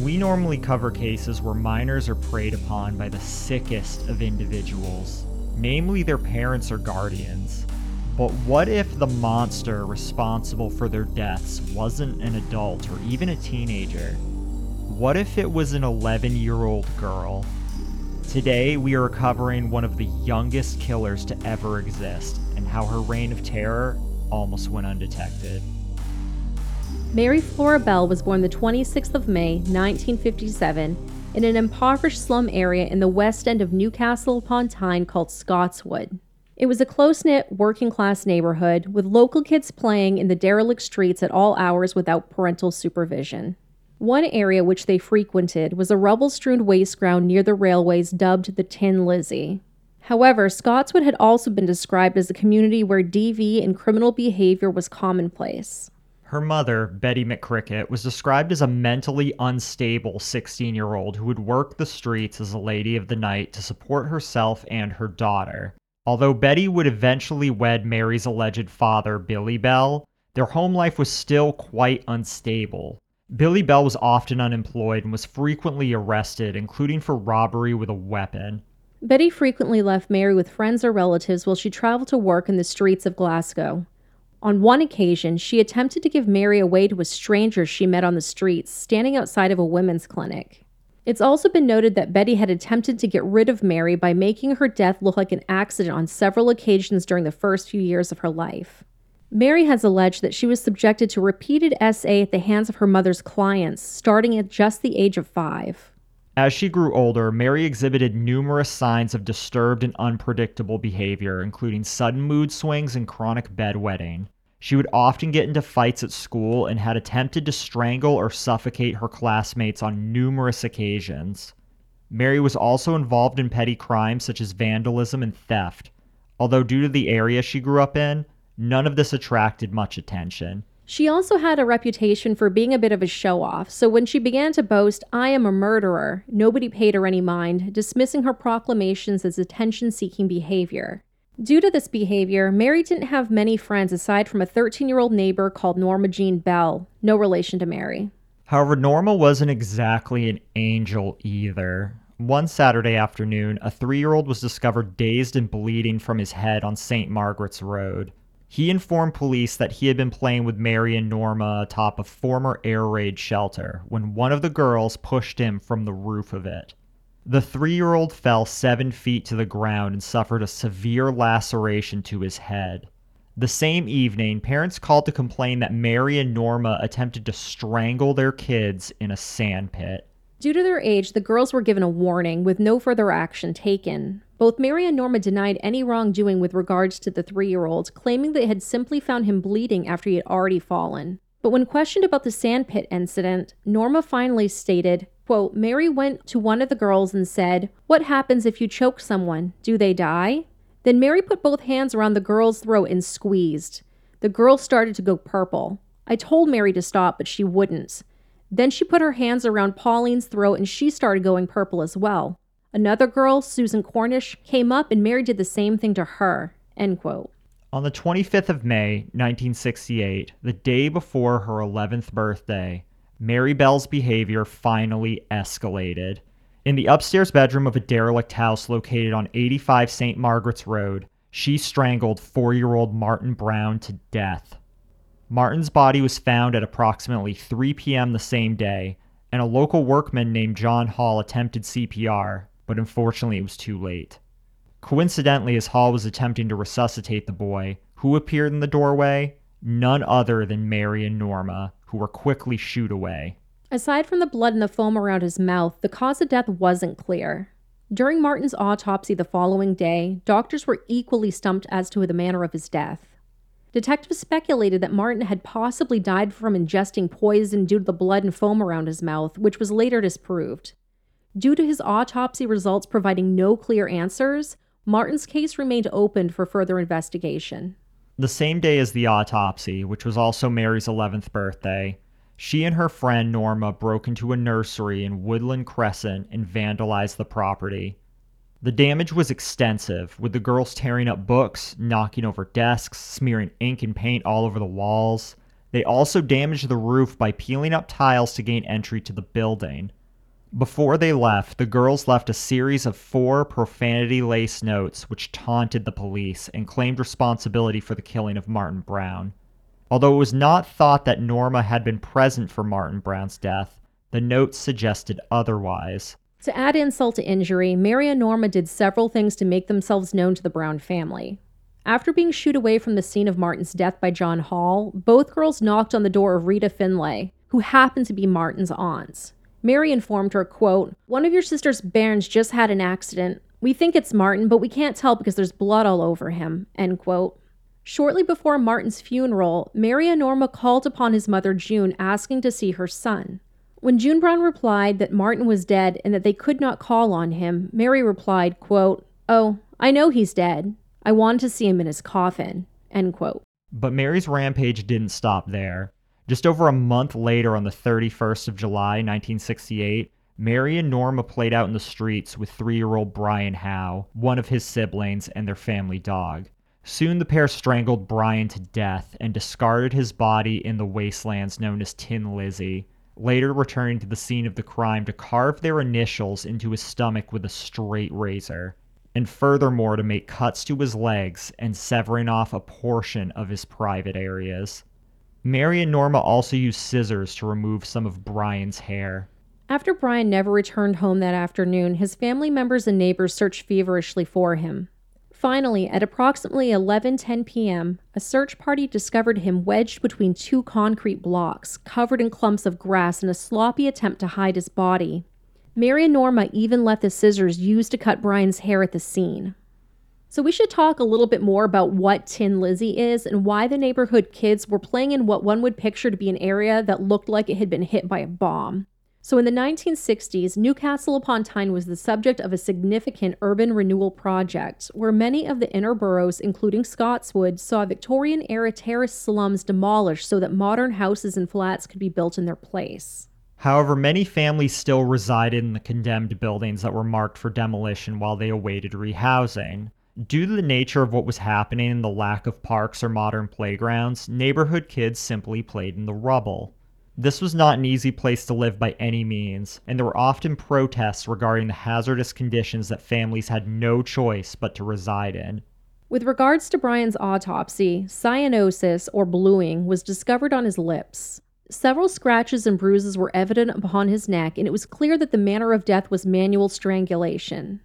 We normally cover cases where minors are preyed upon by the sickest of individuals, namely their parents or guardians. But what if the monster responsible for their deaths wasn't an adult or even a teenager? What if it was an 11-year-old girl? Today, we are covering one of the youngest killers to ever exist and how her reign of terror almost went undetected. Mary Flora Bell was born the 26th of May, 1957, in an impoverished slum area in the west end of Newcastle upon Tyne called Scotswood. It was a close-knit, working-class neighborhood with local kids playing in the derelict streets at all hours without parental supervision. One area which they frequented was a rubble-strewn waste ground near the railways dubbed the Tin Lizzie. However, Scotswood had also been described as a community where DV and criminal behavior was commonplace. Her mother, Betty McCrickett, was described as a mentally unstable 16-year-old who would work the streets as a lady of the night to support herself and her daughter. Although Betty would eventually wed Mary's alleged father, Billy Bell, their home life was still quite unstable. Billy Bell was often unemployed and was frequently arrested, including for robbery with a weapon. Betty frequently left Mary with friends or relatives while she traveled to work in the streets of Glasgow. On one occasion, she attempted to give Mary away to a stranger she met on the streets, standing outside of a women's clinic. It's also been noted that Betty had attempted to get rid of Mary by making her death look like an accident on several occasions during the first few years of her life. Mary has alleged that she was subjected to repeated SA at the hands of her mother's clients, starting at just the age of 5. As she grew older, Mary exhibited numerous signs of disturbed and unpredictable behavior, including sudden mood swings and chronic bedwetting. She would often get into fights at school and had attempted to strangle or suffocate her classmates on numerous occasions. Mary was also involved in petty crimes such as vandalism and theft, although due to the area she grew up in, none of this attracted much attention. She also had a reputation for being a bit of a show-off, so when she began to boast, "I am a murderer," nobody paid her any mind, dismissing her proclamations as attention-seeking behavior. Due to this behavior, Mary didn't have many friends aside from a 13-year-old neighbor called Norma Jean Bell, no relation to Mary. However, Norma wasn't exactly an angel either. One Saturday afternoon, a 3-year-old was discovered dazed and bleeding from his head on St. Margaret's Road. He informed police that he had been playing with Mary and Norma atop a former air raid shelter when one of the girls pushed him from the roof of it. The 3-year-old fell 7 feet to the ground and suffered a severe laceration to his head. The same evening, parents called to complain that Mary and Norma attempted to strangle their kids in a sandpit. Due to their age, the girls were given a warning with no further action taken. Both Mary and Norma denied any wrongdoing with regards to the 3-year-old, claiming they had simply found him bleeding after he had already fallen. But when questioned about the sandpit incident, Norma finally stated, quote, "Mary went to one of the girls and said, 'What happens if you choke someone? Do they die?' Then Mary put both hands around the girl's throat and squeezed. The girl started to go purple. I told Mary to stop, but she wouldn't. Then she put her hands around Pauline's throat and she started going purple as well. Another girl, Susan Cornish, came up and Mary did the same thing to her," end quote. On the 25th of May, 1968, the day before her 11th birthday, Mary Bell's behavior finally escalated. In the upstairs bedroom of a derelict house located on 85 St. Margaret's Road, she strangled 4-year-old Martin Brown to death. Martin's body was found at approximately 3 p.m. the same day, and a local workman named John Hall attempted CPR, but unfortunately it was too late. Coincidentally, as Hall was attempting to resuscitate the boy, who appeared in the doorway? None other than Mary and Norma, who were quickly shooed away. Aside from the blood and the foam around his mouth, the cause of death wasn't clear. During Martin's autopsy the following day, doctors were equally stumped as to the manner of his death. Detectives speculated that Martin had possibly died from ingesting poison due to the blood and foam around his mouth, which was later disproved. Due to his autopsy results providing no clear answers, Martin's case remained open for further investigation. The same day as the autopsy, which was also Mary's 11th birthday, she and her friend Norma broke into a nursery in Woodland Crescent and vandalized the property. The damage was extensive, with the girls tearing up books, knocking over desks, smearing ink and paint all over the walls. They also damaged the roof by peeling up tiles to gain entry to the building. Before they left, the girls left a series of 4 profanity-laced notes which taunted the police and claimed responsibility for the killing of Martin Brown. Although it was not thought that Norma had been present for Martin Brown's death, the notes suggested otherwise. To add insult to injury, Mary and Norma did several things to make themselves known to the Brown family. After being shooed away from the scene of Martin's death by John Hall, both girls knocked on the door of Rita Finlay, who happened to be Martin's aunt. Mary informed her, quote, "One of your sister's bairns just had an accident. We think it's Martin, but we can't tell because there's blood all over him," end quote. Shortly before Martin's funeral, Mary and Norma called upon his mother June, asking to see her son. When June Brown replied that Martin was dead and that they could not call on him, Mary replied, quote, "Oh, I know he's dead. I wanted to see him in his coffin," end quote. But Mary's rampage didn't stop there. Just over a month later, on the 31st of July, 1968, Mary and Norma played out in the streets with 3-year-old Brian Howe, one of his siblings, and their family dog. Soon the pair strangled Brian to death and discarded his body in the wastelands known as Tin Lizzie, later returning to the scene of the crime to carve their initials into his stomach with a straight razor, and furthermore to make cuts to his legs and severing off a portion of his private areas. Mary and Norma also used scissors to remove some of Brian's hair. After Brian never returned home that afternoon, his family members and neighbors searched feverishly for him. Finally, at approximately 11:10 p.m., a search party discovered him wedged between 2 concrete blocks, covered in clumps of grass in a sloppy attempt to hide his body. Mary and Norma even left the scissors used to cut Brian's hair at the scene. So we should talk a little bit more about what Tin Lizzie is and why the neighborhood kids were playing in what one would picture to be an area that looked like it had been hit by a bomb. So in the 1960s, Newcastle upon Tyne was the subject of a significant urban renewal project where many of the inner boroughs, including Scotswood, saw Victorian-era terrace slums demolished so that modern houses and flats could be built in their place. However, many families still resided in the condemned buildings that were marked for demolition while they awaited rehousing. Due to the nature of what was happening and the lack of parks or modern playgrounds, neighborhood kids simply played in the rubble. This was not an easy place to live by any means, and there were often protests regarding the hazardous conditions that families had no choice but to reside in. With regards to Brian's autopsy, cyanosis, or bluing, was discovered on his lips. Several scratches and bruises were evident upon his neck, and it was clear that the manner of death was manual strangulation.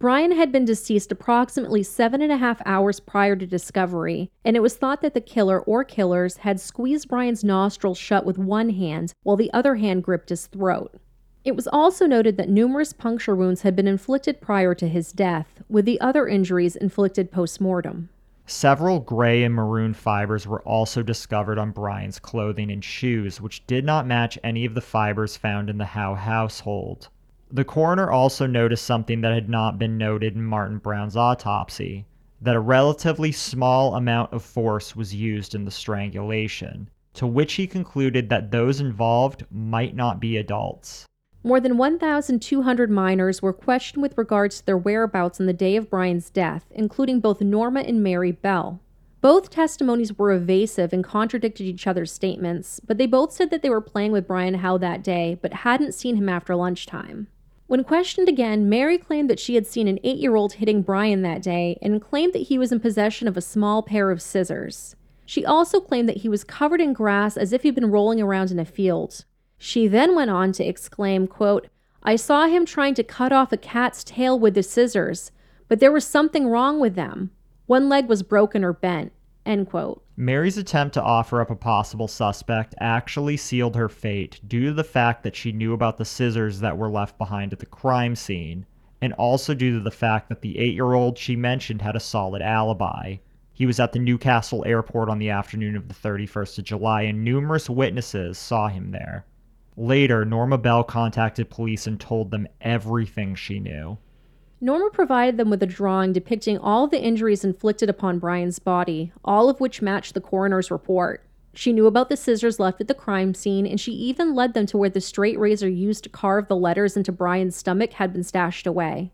Brian had been deceased approximately 7.5 hours prior to discovery, and it was thought that the killer or killers had squeezed Brian's nostrils shut with one hand while the other hand gripped his throat. It was also noted that numerous puncture wounds had been inflicted prior to his death, with the other injuries inflicted post-mortem. Several gray and maroon fibers were also discovered on Brian's clothing and shoes, which did not match any of the fibers found in the Howe household. The coroner also noticed something that had not been noted in Martin Brown's autopsy, that a relatively small amount of force was used in the strangulation, to which he concluded that those involved might not be adults. More than 1,200 minors were questioned with regards to their whereabouts on the day of Brian's death, including both Norma and Mary Bell. Both testimonies were evasive and contradicted each other's statements, but they both said that they were playing with Brian Howe that day, but hadn't seen him after lunchtime. When questioned again, Mary claimed that she had seen an 8-year-old hitting Brian that day and claimed that he was in possession of a small pair of scissors. She also claimed that he was covered in grass as if he'd been rolling around in a field. She then went on to exclaim, quote, "I saw him trying to cut off a cat's tail with the scissors, but there was something wrong with them. One leg was broken or bent," end quote. Mary's attempt to offer up a possible suspect actually sealed her fate due to the fact that she knew about the scissors that were left behind at the crime scene, and also due to the fact that the 8-year-old she mentioned had a solid alibi. He was at the Newcastle airport on the afternoon of the 31st of July, and numerous witnesses saw him there. Later, Norma Bell contacted police and told them everything she knew. Norma provided them with a drawing depicting all the injuries inflicted upon Brian's body, all of which matched the coroner's report. She knew about the scissors left at the crime scene, and she even led them to where the straight razor used to carve the letters into Brian's stomach had been stashed away.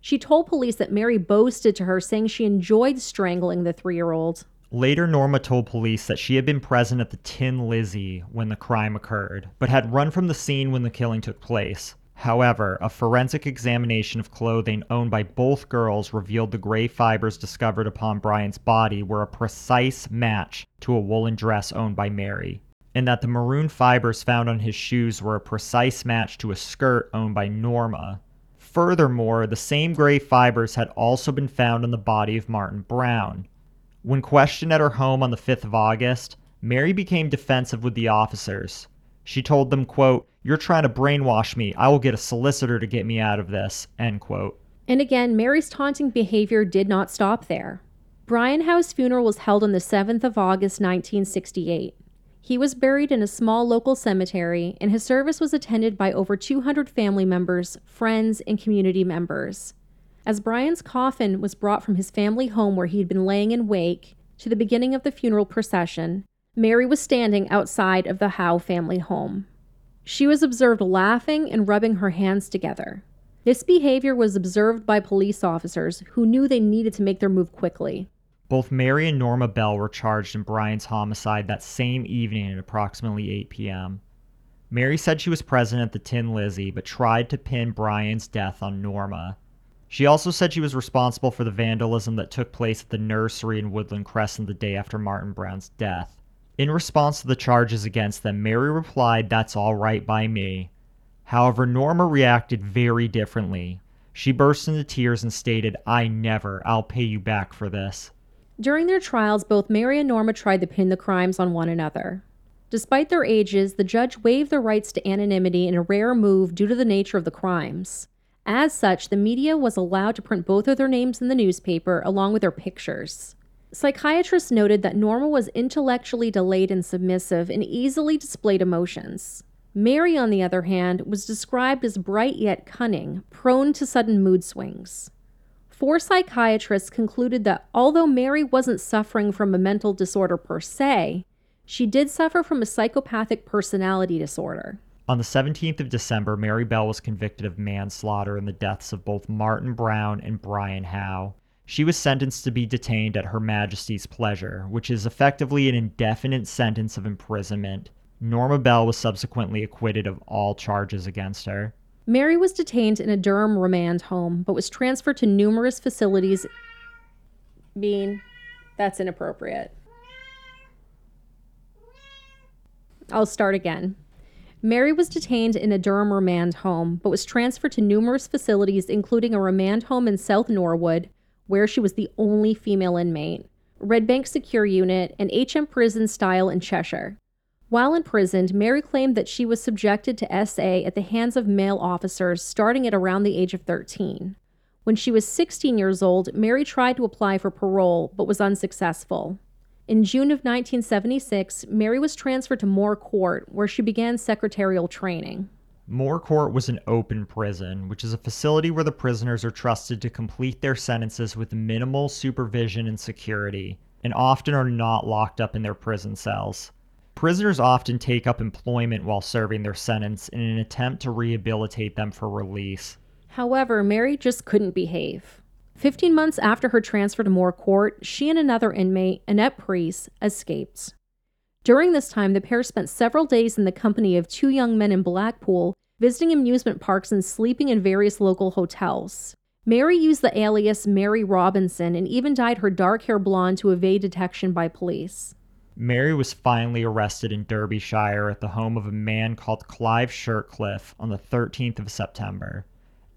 She told police that Mary boasted to her, saying she enjoyed strangling the 3-year-old, Later, Norma told police that she had been present at the Tin Lizzie when the crime occurred, but had run from the scene when the killing took place. However, a forensic examination of clothing owned by both girls revealed the gray fibers discovered upon Brian's body were a precise match to a woolen dress owned by Mary, and that the maroon fibers found on his shoes were a precise match to a skirt owned by Norma. Furthermore, the same gray fibers had also been found on the body of Martin Brown. When questioned at her home on the 5th of August, Mary became defensive with the officers. She told them, quote, "You're trying to brainwash me. I will get a solicitor to get me out of this," end quote. And again, Mary's taunting behavior did not stop there. Brian Howe's funeral was held on the 7th of August, 1968. He was buried in a small local cemetery, and his service was attended by over 200 family members, friends, and community members. As Brian's coffin was brought from his family home where he had been laying in wake to the beginning of the funeral procession, Mary was standing outside of the Howe family home. She was observed laughing and rubbing her hands together. This behavior was observed by police officers who knew they needed to make their move quickly. Both Mary and Norma Bell were charged in Brian's homicide that same evening at approximately 8 p.m. Mary said she was present at the Tin Lizzie but tried to pin Brian's death on Norma. She also said she was responsible for the vandalism that took place at the nursery in Woodland Crescent the day after Martin Brown's death. In response to the charges against them, Mary replied, "That's all right by me." However, Norma reacted very differently. She burst into tears and stated, "I never, I'll pay you back for this." During their trials, both Mary and Norma tried to pin the crimes on one another. Despite their ages, the judge waived their rights to anonymity in a rare move due to the nature of the crimes. As such, the media was allowed to print both of their names in the newspaper, along with their pictures. Psychiatrists noted that Norma was intellectually delayed and submissive and easily displayed emotions. Mary, on the other hand, was described as bright yet cunning, prone to sudden mood swings. Four psychiatrists concluded that although Mary wasn't suffering from a mental disorder per se, she did suffer from a psychopathic personality disorder. On the 17th of December, Mary Bell was convicted of manslaughter in the deaths of both Martin Brown and Brian Howe. She was sentenced to be detained at Her Majesty's pleasure, which is effectively an indefinite sentence of imprisonment. Norma Bell was subsequently acquitted of all charges against her. Mary was detained in a Durham remand home, but was transferred to numerous facilities. Bean, that's inappropriate. I'll start again. Mary was detained in a Durham remand home, but was transferred to numerous facilities, including a remand home in South Norwood, where she was the only female inmate, Red Bank Secure Unit, and HM Prison Styal in Cheshire. While imprisoned, Mary claimed that she was subjected to SA at the hands of male officers starting at around the age of 13. When she was 16 years old, Mary tried to apply for parole, but was unsuccessful. In June of 1976, Mary was transferred to Moor Court, where she began secretarial training. Moor Court was an open prison, which is a facility where the prisoners are trusted to complete their sentences with minimal supervision and security, and often are not locked up in their prison cells. Prisoners often take up employment while serving their sentence in an attempt to rehabilitate them for release. However, Mary just couldn't behave. 15 months after her transfer to Moor Court, she and another inmate, Annette Priest, escaped. During this time, the pair spent several days in the company of two young men in Blackpool, visiting amusement parks and sleeping in various local hotels. Mary used the alias Mary Robinson and even dyed her dark hair blonde to evade detection by police. Mary was finally arrested in Derbyshire at the home of a man called Clive Shirtcliffe on the 13th of September.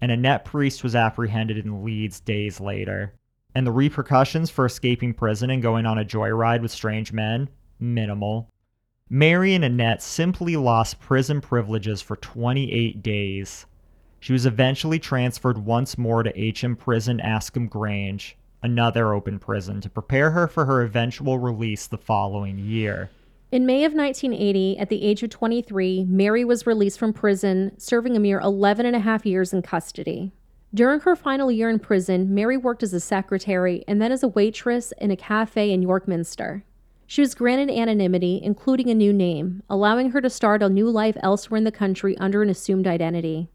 And Annette Priest was apprehended in Leeds days later. And the repercussions for escaping prison and going on a joyride with strange men? Minimal. Mary and Annette simply lost prison privileges for 28 days. She was eventually transferred once more to HM Prison Askham Grange, another open prison, to prepare her for her eventual release the following year. In May of 1980, at the age of 23, Mary was released from prison, serving a mere 11 and a half years in custody. During her final year in prison, Mary worked as a secretary and then as a waitress in a cafe in Yorkminster. She was granted anonymity, including a new name, allowing her to start a new life elsewhere in the country under an assumed identity.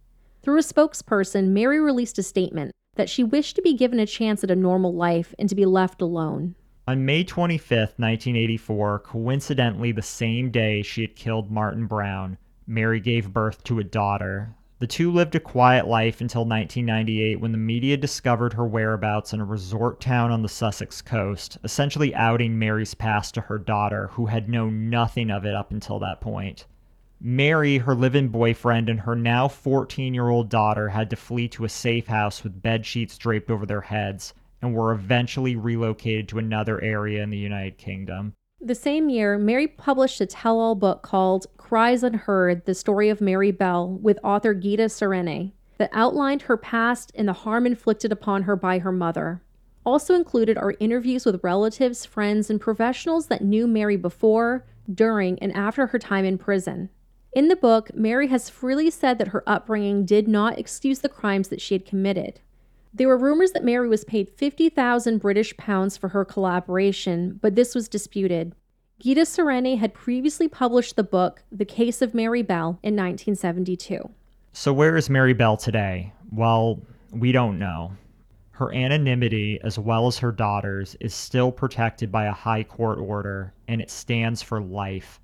Through a spokesperson, Mary released a statement that she wished to be given a chance at a normal life and to be left alone. On May 25th, 1984, coincidentally the same day she had killed Martin Brown, Mary gave birth to a daughter. The two lived a quiet life until 1998 when the media discovered her whereabouts in a resort town on the Sussex coast, essentially outing Mary's past to her daughter, who had known nothing of it up until that point. Mary, her live-in boyfriend, and her now 14-year-old daughter had to flee to a safe house with bedsheets draped over their heads, and were eventually relocated to another area in the United Kingdom. The same year, Mary published a tell-all book called Cries Unheard, The Story of Mary Bell, with author Gitta Sereny, that outlined her past and the harm inflicted upon her by her mother. Also included are interviews with relatives, friends, and professionals that knew Mary before, during, and after her time in prison. In the book, Mary has freely said that her upbringing did not excuse the crimes that she had committed. There were rumors that Mary was paid 50,000 British pounds for her collaboration, but this was disputed. Gitta Sereny had previously published the book, The Case of Mary Bell, in 1972. So where is Mary Bell today? Well, we don't know. Her anonymity, as well as her daughter's, is still protected by a High Court order, and it stands for life.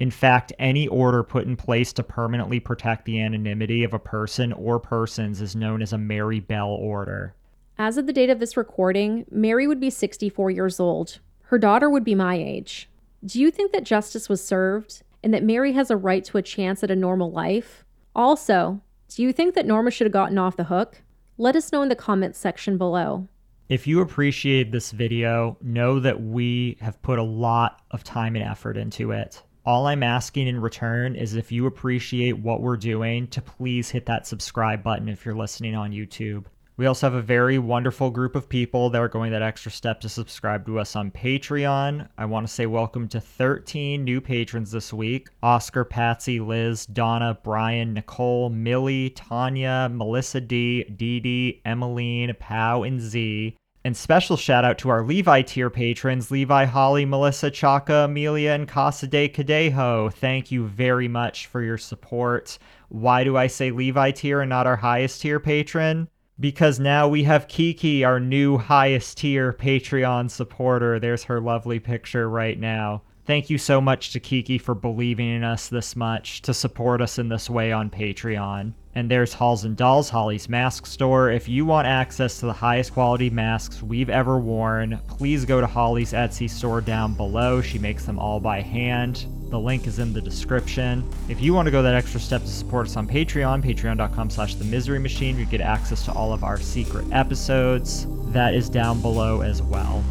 In fact, any order put in place to permanently protect the anonymity of a person or persons is known as a Mary Bell order. As of the date of this recording, Mary would be 64 years old. Her daughter would be my age. Do you think that justice was served and that Mary has a right to a chance at a normal life? Also, do you think that Norma should have gotten off the hook? Let us know in the comments section below. If you appreciate this video, know that we have put a lot of time and effort into it. All I'm asking in return is if you appreciate what we're doing, to please hit that subscribe button if you're listening on YouTube. We also have a very wonderful group of people that are going that extra step to subscribe to us on Patreon. I want to say welcome to 13 new patrons this week. Oscar, Patsy, Liz, Donna, Brian, Nicole, Millie, Tanya, Melissa D, Dee Dee, Emmeline, Pow, and Z. And special shout out to our Levi tier patrons, Levi, Holly, Melissa, Chaka, Amelia, and Casa de Cadejo. Thank you very much for your support. Why do I say Levi tier and not our highest tier patron? Because now we have Kiki, our new highest tier Patreon supporter. There's her lovely picture right now. Thank you so much to Kiki for believing in us this much, to support us in this way on Patreon. And there's Halls and Dolls, Holly's mask store. If you want access to the highest quality masks we've ever worn, please go to Holly's Etsy store down below. She makes them all by hand. The link is in the description. If you want to go that extra step to support us on Patreon, patreon.com/themiserymachine, you get access to all of our secret episodes. That is down below as well.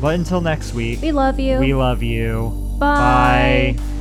But until next week, we love you. We love you. Bye. Bye.